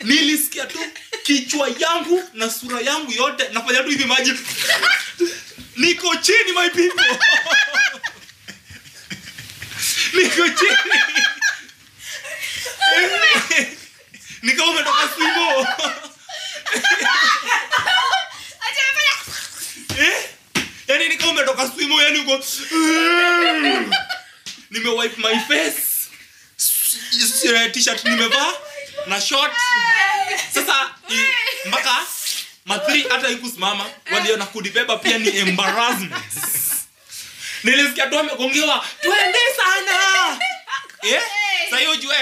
Nilisikia tu kichwa yangu na sura yangu yote nafanya tu hivi maji. Niko chini my people. Niko chini. Niko umetoka simo. Yani niko umetoka simo yani uko nime wipe my face t-shirt nimevaa na short sasa mpaka mathiri hata ikusimama waliona kudibeba pia ni embarrassment. Nilisikia tu amegongewa twende sana sayo jue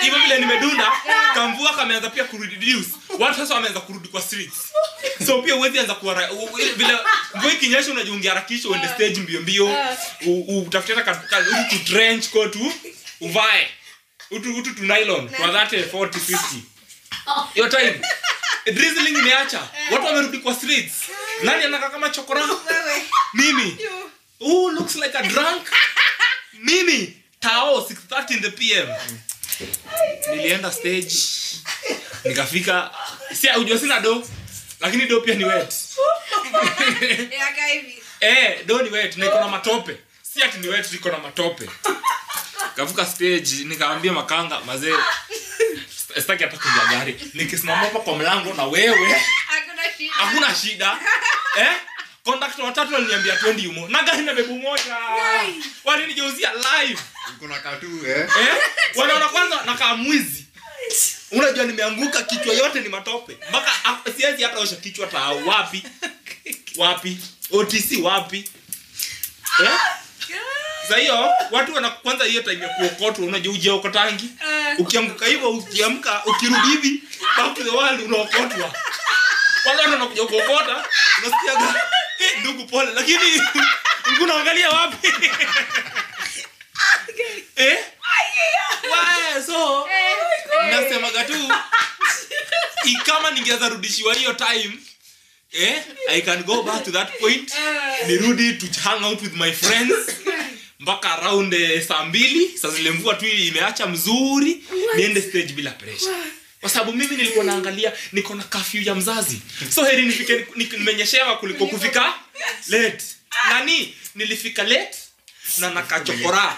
hivyo vile nimedunda kamvua kameanza pia kureduce watu sasa wameanza kurudi kwa streets so pia uwezi anza kuwa vile mvua ikinyesha unajiungia harakisho on the stage mbio mbio utafute hata katika to trench coat uvae utu to nylon kwa 30 40 50 your time drizzling imeacha watu wamerudi kwa streets nani anakaa kama chokora mimi who looks like a drunk mimi tao 6:30 in the pm nilienda stage nikafika si hujua sina do lakini do pia ni wet ya kaivi do ni wet niko na matope si ati ni wet niko na matope kavuka stage nikaambia makanga mazee sitaki hata kuja gari nikisimama hapa kwa mlango na wewe hakuna shida conductor watatu aliniambia 20 yumo na gari na bebu moja walinigeuzia live uko na katu wanaona kwanza nakaamwizi unajua nimeanguka kichwa yote ni matope mpaka siwezi hata osha kichwa hata wapi OTC wapi sayo watu wana kwanza hiyo time ya kuokotwa unajua uje ukotangi ukianguka hivyo ukiamka ukirudi hivi back to the world unaokotwa wala wanakuja kuokota unasikia ndugu pole lakini nguna angalia wapi Why so nasema gatu kama ningeza rudishiwa hiyo time I can go back to that point nirudi to hang out with my friends mpaka around 2:00 sasa zile mvua tu imeacha mzuri niende stage bila pressure kwa sababu mimi nilikuwa naangalia niko na curfew ya mzazi so heri nifike nimenyeshewa kuliko kufika late nani nilifika late na nakachokora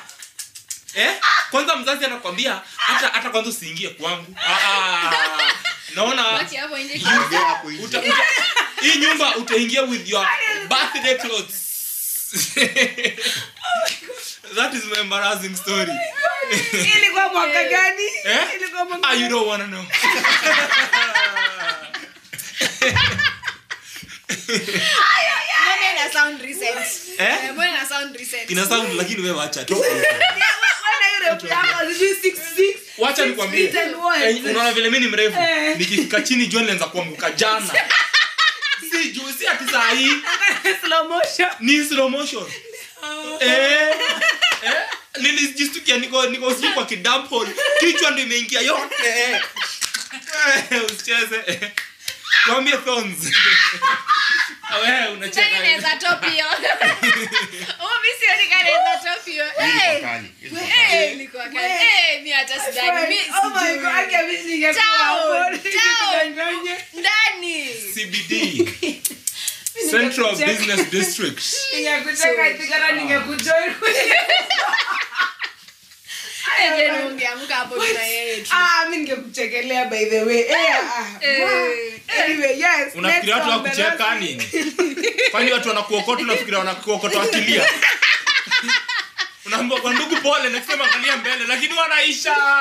kwanza mzazi anakuambia hata kwanza usiingie kwangu naona hii nyumba utaingia with your birthday clothes. That is my embarrassing story. Ilikuwa mwaka gani? Ilikuwa mwaka gani? You don't want to know. Mbona ina sound recent? Mbona ina sound recent? Ina sound lakini wewe acha tu. Wacha nikwambie. Unaona vile mimi ni mrefu. Nikifika chini John lenza kuanguka jana. Si juzi ati saa hii. Slow motion. Ni slow motion. Nilijistukia niko sijui kwa kidump hole. Kichwa ndio imeingia yote. Usicheze. Tuambie thorns. Wewe unacheka. Nani anaweza topio? Mimi sioni kale za topio. Nilikuwa kali. Mimi hata sidani. Oh my god, I can't believe it. Ndani. CBD. Center of Business District. Ningekutaka tigara ningekujoin. Mungiamuka hapo na yeye. Mimi ningekuchekelea by the way. Anyway, yes. Unafikiria watu wakucheka nini? Kwani watu wanakuokota unafikiria wanakuokota akilia? Unaambia kwa ndugu pole na kusema angalia mbele lakini wanaisha.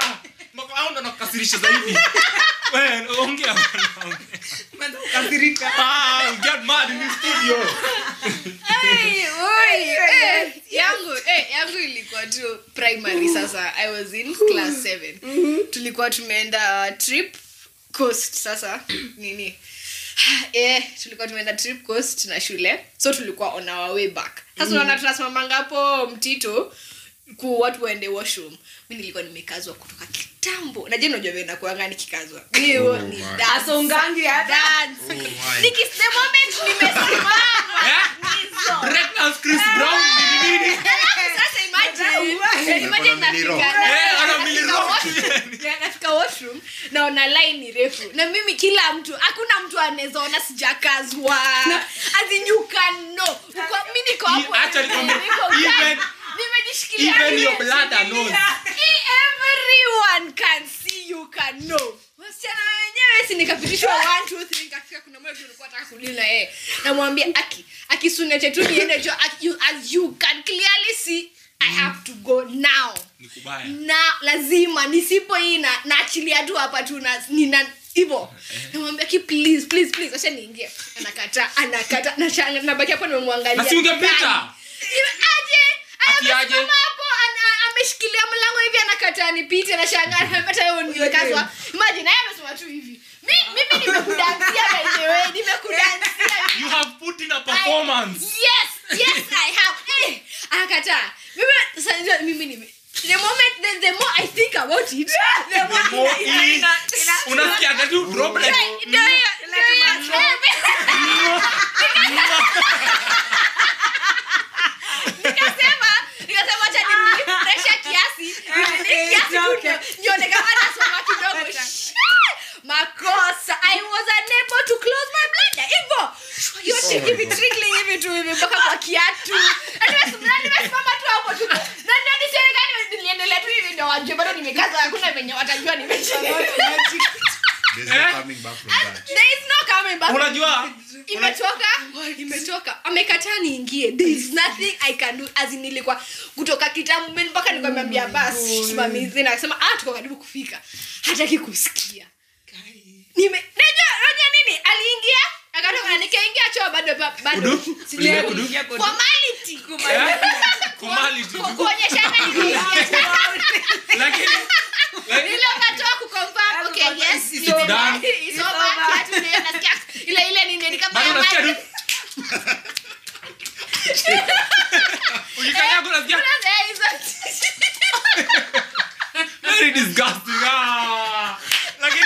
Mpaka hao ndo nakukasirisha zaidi. Wewe ongea bwana. Mando kasirika. Get mad in the studio. Yangu ilikuwa tu primary sasa. I was in class 7. Tulikuwa tumeenda trip coast sasa nini tulikuwa tumeenda trip coast na shule so tulikuwa on our way back sasa unaona tunasimamanga hapo mtito ku watu waende washroom mimi nilikuwa nimekazwa kutoka kitambo na je unajua wewe nakuanga nikikazwa hiyo ni dasongangi ya dance nikiste moment nimesimama hizo reckless Chris Brown nini sasa imagine nafika washroom naona line refu na mimi kila mtu hakuna mtu anaweza ona sijakazwa as you can know mimi niko hapo even your bladder knows. Everyone can see, you can know. Msichana wenyewe si nikapitishwa 1 2 3 kafika kuna mmoja alikuwa anataka kulila eh. Namwambia aki sunete tu niende jo as you can clearly see I have to go now. Nikubaya. Na lazima nisipoina na achilia tu hapa tu na nina hivyo. Namwambia ki please acha niingie. Anakata na baki hapo nimemwangalia. Asingepita. Aje akiaje hapo ameshikilia mlango hivi anakataa nipite na shangaa amepata yeye uniwekazwa imagine yeye amesema tu hivi mimi nimekudansia wenyewe nimekudansia you have put in a performance yes I have anakataa mimi the moment the more I think about it the more unafikia tu problem nikasema acha nimrefresh kiasi nione kama nasoma kidogo makosa I was unable to close my bladder hivyo yote hivi trickling hivi tu imebaka kwa kiatu nimesimama tu hapo tu ndio nisherikani niliendelea tu hivi ndio wajue bado nimekaza hakuna mwenye watajua nimechelewa there's no coming back from that there is no coming back unajua imetoka amekataa niingie there is nothing I can do as nilikuwa kutoka kitamu mimi mpaka nikamwambia basi simamizi na akasema tuko karibu kufika hataki kusikia najua nini aliingia akatoka nikaingia choo bado sijaingia formality kuonyesha nini lakini ile ukatoa kuconfirm okay yes it's done it's over tunasikia ile nini nikamwambia bado unikaja kunasikia very disgusting lakini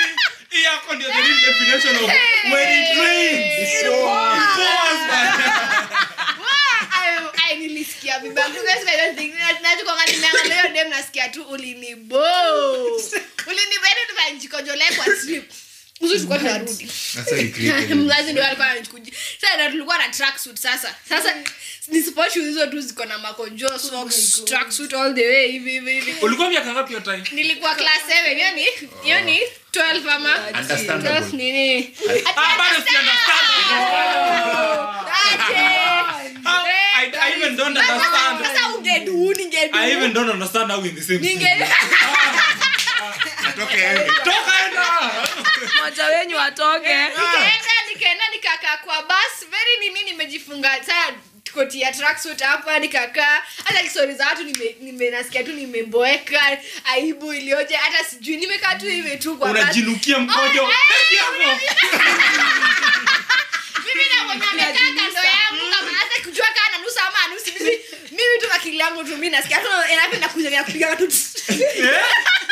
hii hapo ndio the real definition of when it rains it's so nilisikia bibi wangu guys I don't think ninachokuanga nimeangalia leo dem nasikia tu ulinibo tukajikojolea kwa trip usichukua tarudi sasa ikriye mlazi ndio alikuwa anachukuje sasa tulikuwa na tracksuit sasa ni sports hizo tu ziko na makonjo socks tracksuit all the way hivi ulikuwa miaka ngapi hiyo time nilikuwa class 7 yani 12 mama understandable nini bado si understandable I even don't understand. I even don't understand how in the same. Toka enda. Moja wenyu atoke. Nikaenda nikakaa kwa bus. Very nini nimejifunga tag koti ya tracksuit hapa nikakaa. Hata stories za watu nimenasikia tu nimeboeka. Aibu ilioje hata sijui nimekaa tu hivi tu kwa bus. Unajinukia mkojo. Mimi na mwanamekaka ndo yangu kama hata kujua kana nusu ama nusu mimi tu akili yangu tu mimi nasikia tu inapenda kuja kupiga tu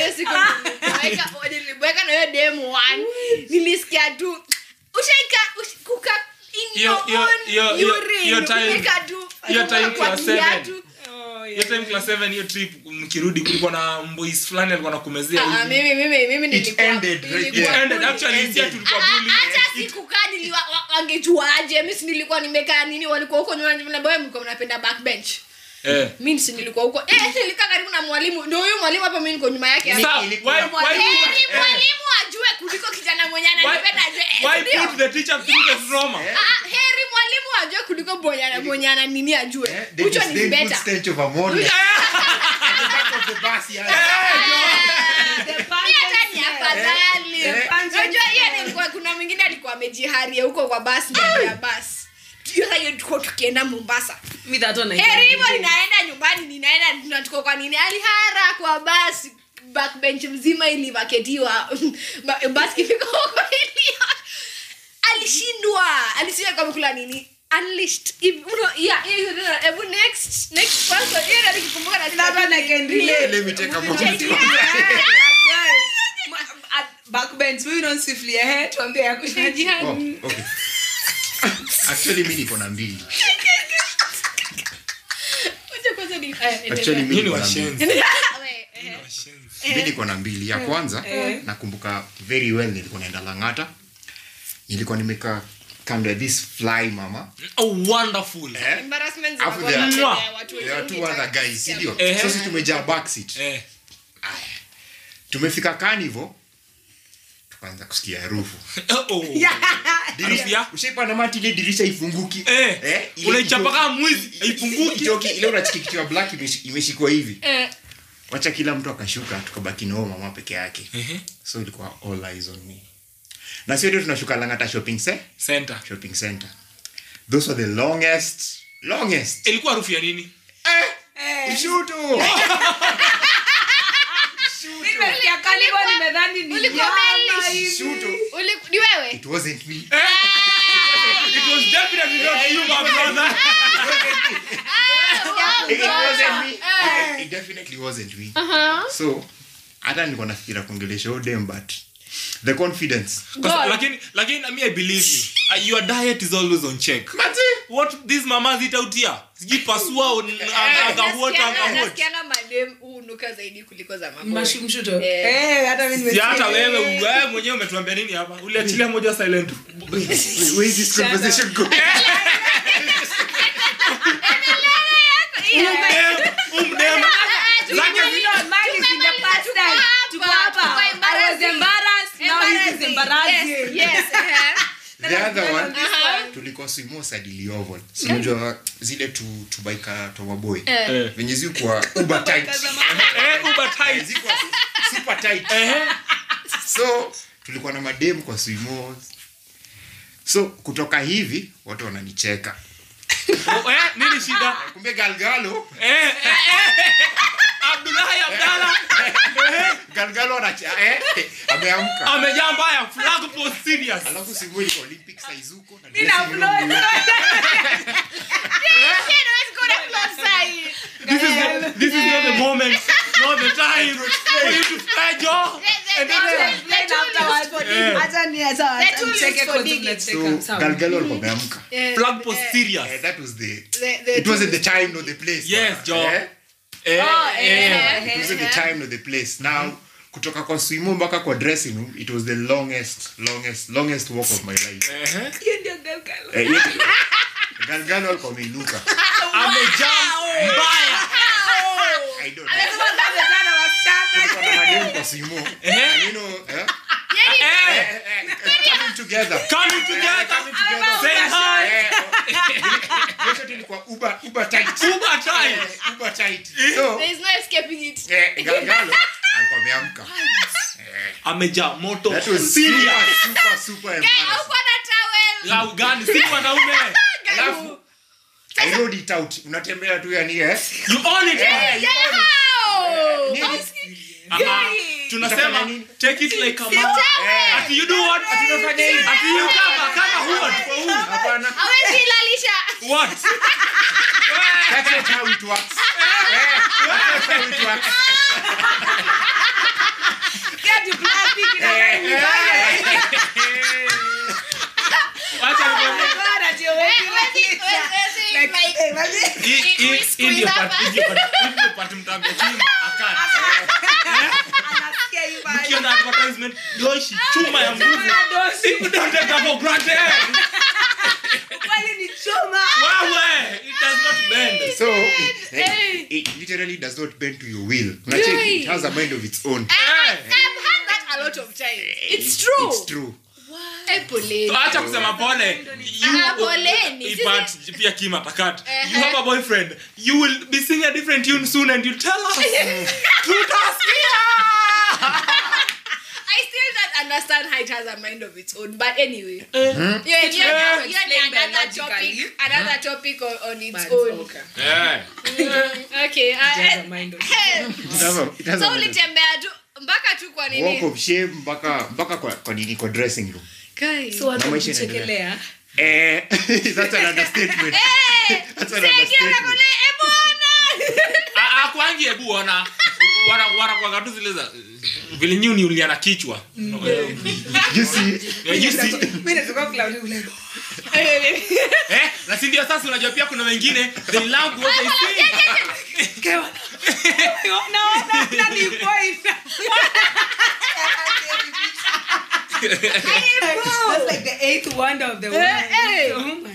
Yes iko. Weka odili weka na hiyo demo 1. Nilisikia tu. Ushaika kuka in your your time. Your time class 7. Your time class 7 your trip mkirudi kulikuwa na boys flani alikuwa anakumezea hivi. Mimi nilikuwa ended actually ndio tulikuwa bully. Hata sikukaa niliwa angejuaje mimi nilikuwa nimekaa nini walikuwa huko nyumbani na boy mko mnapenda backbench mimi si nilikuwa huko nilikaa karibu na mwalimu ndio huyo mwalimu hapa mimi niko nyuma yake mwalimu ajue kuliko kijana mwenyewe anapenda je why put the teacher through the drama heri mwalimu ajue kuliko mwenye ananini ajue. Which one is better? Stage of ammonia. At the back of the bus yeah. The bus. Unajua yeye alikuwa kuna mwingine alikuwa amejiharia huko kwa basi ya basi. Sasa yeye tuko tukienda Mombasa. Mimi that one. Heribo ninaenda nyumbani ninaenda tunatoka kwa nini? Alihara kwa basi backbench mzima ili waketiwa basi kifika huko ili alishindwa alisikia kama kula nini unleashed uno yeah every next person yeye alikumbuka na that one I can relate let me take a moment at backbench we don't see fly ahead tuambie yakushaji okay actually mimi niko na mbili unje kwanza ni actually mimi niko na mbili ya kwanza nakumbuka very well nilikuwa naenda Langata nilikuwa nimekaa kando ya this fly mama oh wonderful embarrassment za watu there two other guys ndio sisi tumejaa back seat tumefika kanivo tukaanza kusikia harufu oh dirisha ushepa na mati ile dirisha ifunguki ule chapaka mwizi ifunguki joki ile unachiki kitu ya black imeshikwa hivi wacha kila mtu akashuka tukabaki na mama peke yake so ilikuwa all eyes on me na sio ndio tunashuka Langata Shopping Center those were the longest ilikuwa harufu ya nini mshuto mimi niliakalibwa nimedhani ni mshuto ni wewe it wasn't me it was definitely not you my brother it wasn't me it definitely wasn't me so hata nilikuwa nafikira kuongelesha odem but the confidence lakini I believe you your diet is always on check Mati. What these mamas eat out here sijipasua on the water kana madem unuka zaidi kuliko za mama mashimshuto hata mimi nimesikia hata wewe mwenyewe umetuambia nini hapa ule achilia moja silent where is this conversation going The other one tulikuwa swimo sadili oval unajua zile tu bika towa boy venye zikuwa uber tight zikuwa super tight so tulikuwa na madem kwa swimo so kutoka hivi watu wananicheka nini shida kumbe galgalo Abdalla Galgalo anacha ameamka amejaa mbaya flag for serious alafu simu ile Olympics saizuko na nina upload let's go to club side this is not the moment not the time for you to stage and then afterwards for the Tanzania so check it conduct Galgalo ameamka flag for serious that was the it wasn't the time nor the place yes Joe It was the time of the place now kutoka kwa swimo mpaka kwa dressing room it was the longest walk of my life hiyo ndio galgalo alikuwa ameinuka amejump mbaya I don't know kwa swimo you know coming together say hi yote ilikuwa uber tight so there is no escaping it galgalo alipoamka amejaa moto that was serious super embarrassing au gani si wanaume alafu I rode it out unatembea tu yani you own it tunasema take it like kama at you do what atunafanya hivi at you kama huwa hapana hawezi lalisha what that's how it works get the plastic in away wacha mbona je like in your part mtamchini akati Mkiona advertisement doishi chuma ya nguvu siku don't take for granted kwani ni chuma wewe it does not bend so it literally does not bend to your will actually it has a mind of its own I've had that a lot of times it's true wow Acha kusema pole. Pia Kim atakata. You have a boyfriend. You will be singing a different tune soon and you'll tell us. I still don't understand how it has a mind of its own. But anyway. Another topic on its own. Okay. Yeah. Okay. It has a mind of its own. So ulitembea mbaka tu kwa nini? Walk of shame mbaka kwa nini kwa dressing room. Guys, so what is chekelea? That's an understatement. That's an understatement. Akwangi ebu ona wana kwa gatu zile za vile nyuni uliana kichwa. You see. Mimi natoka cloud ule. Na si ndio sasa unajua pia kuna wengine they love what they see. Kwa no, point. That's like the eighth wonder of the world. Oh my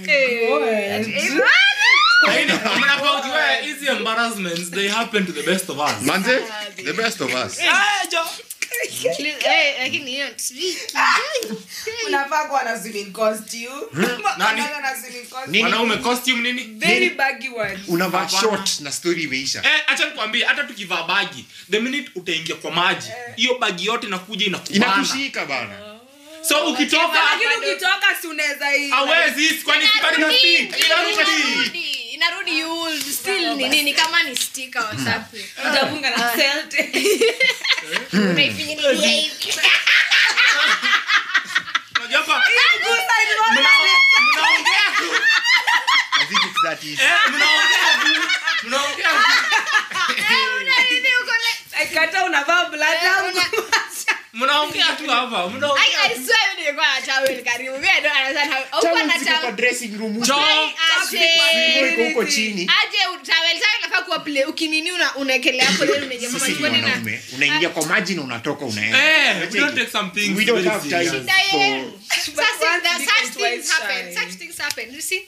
God. I mean, easy embarrassments, they happen to the best of us. Manze, the best of us. I can hear it. Unafaa kuwa na swimming costume. Mwanaume costume nini? Very baggy one. Unavaa short na story imeisha. Acha nikwambie hata tukivaa baggy, the minute utaingia kwa maji, hiyo baggy yote inakuja inakubana. Inakushika bana. So ukitoka suneza hii. Hawezi kwani kibali na stick. Inarudi you will still nini kama ni sticker au something. Utafunga na selte. Maybe ni. Unajua kwa I think it's that easy. Mnaongea. Unaidi uko le. Ikata unavaa blada. I swear when you go on a towel, I don't understand how. Open a towel. Dressing room. Aje towel nafaa kuwa play. Ukinini unaekelea hapo leo umejema mambo nini? Unaingia kwa maji na unatoka unaenda. We don't take something. We don't have time. Such things happen. You see?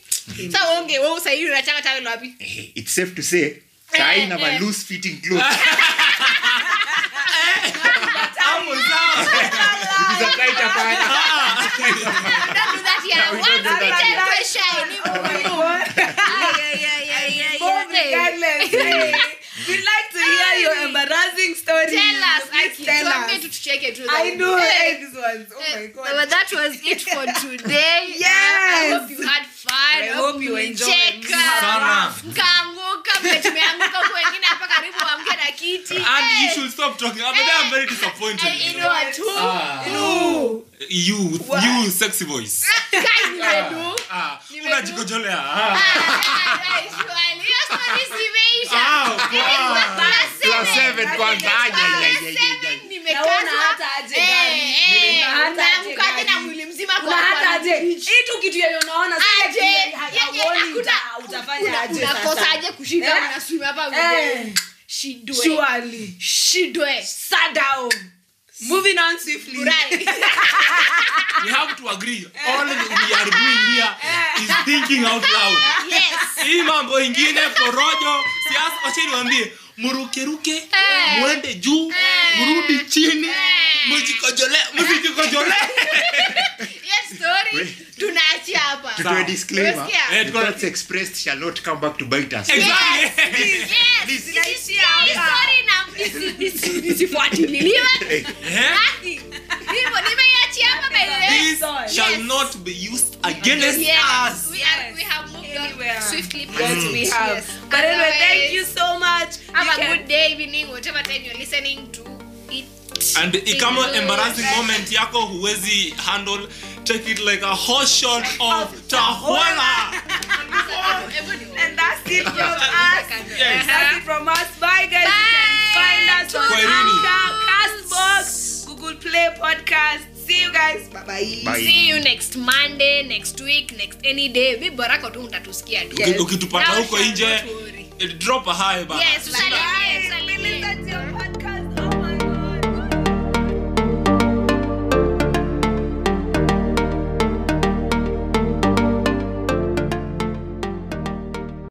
So onge wewe usai unachanga towel wapi? It's safe to say, tai na a loose fitting clothes. We'd like to hear your embarrassing stories. Tell us. I know these ones. Oh my God. But that was it for today. Yes. I hope you had fun. I hope you enjoyed. And you should stop talking. I'm very disappointed. You know what? No. You sexy voice. Guys, nimedu. Unajikojolea. Class 7 nimekata hata aje gani nimekata na mwili mzima kwa hata aje hitu kitu yenye unaona sije haoni utafanya aje unakosa aje kushika unaswim hapa she do it sit down. Moving on swiftly. We have to agree. All we are doing here is thinking out loud. Yes. Hii mambo ingine porojo siasa acheni waambie murukeruke muende juu murudi chini mjikojole. Yes story. Tunaachia hapa. To do a disclaimer. The thoughts expressed shall not come back to bite us. Exactly. Yes. Tunaachia hapa. This shall not be used against us. We have moved on swiftly. But anyway, thank you so much. Have a good day, evening, whatever time you're listening to it. And ikama embarrassing moment yako huwezi handle, take it like a hot shot of Tahuala. And that's it from us. Yes. That's it from us. Bye, guys. Bye. You can find us on Castbox, Google Play Podcast. See you guys. Bye. See you next Monday, next week, next any day. We baraka tu mtatusikia tu. Ukitupata huko nje, drop a high bar. Yes, bye.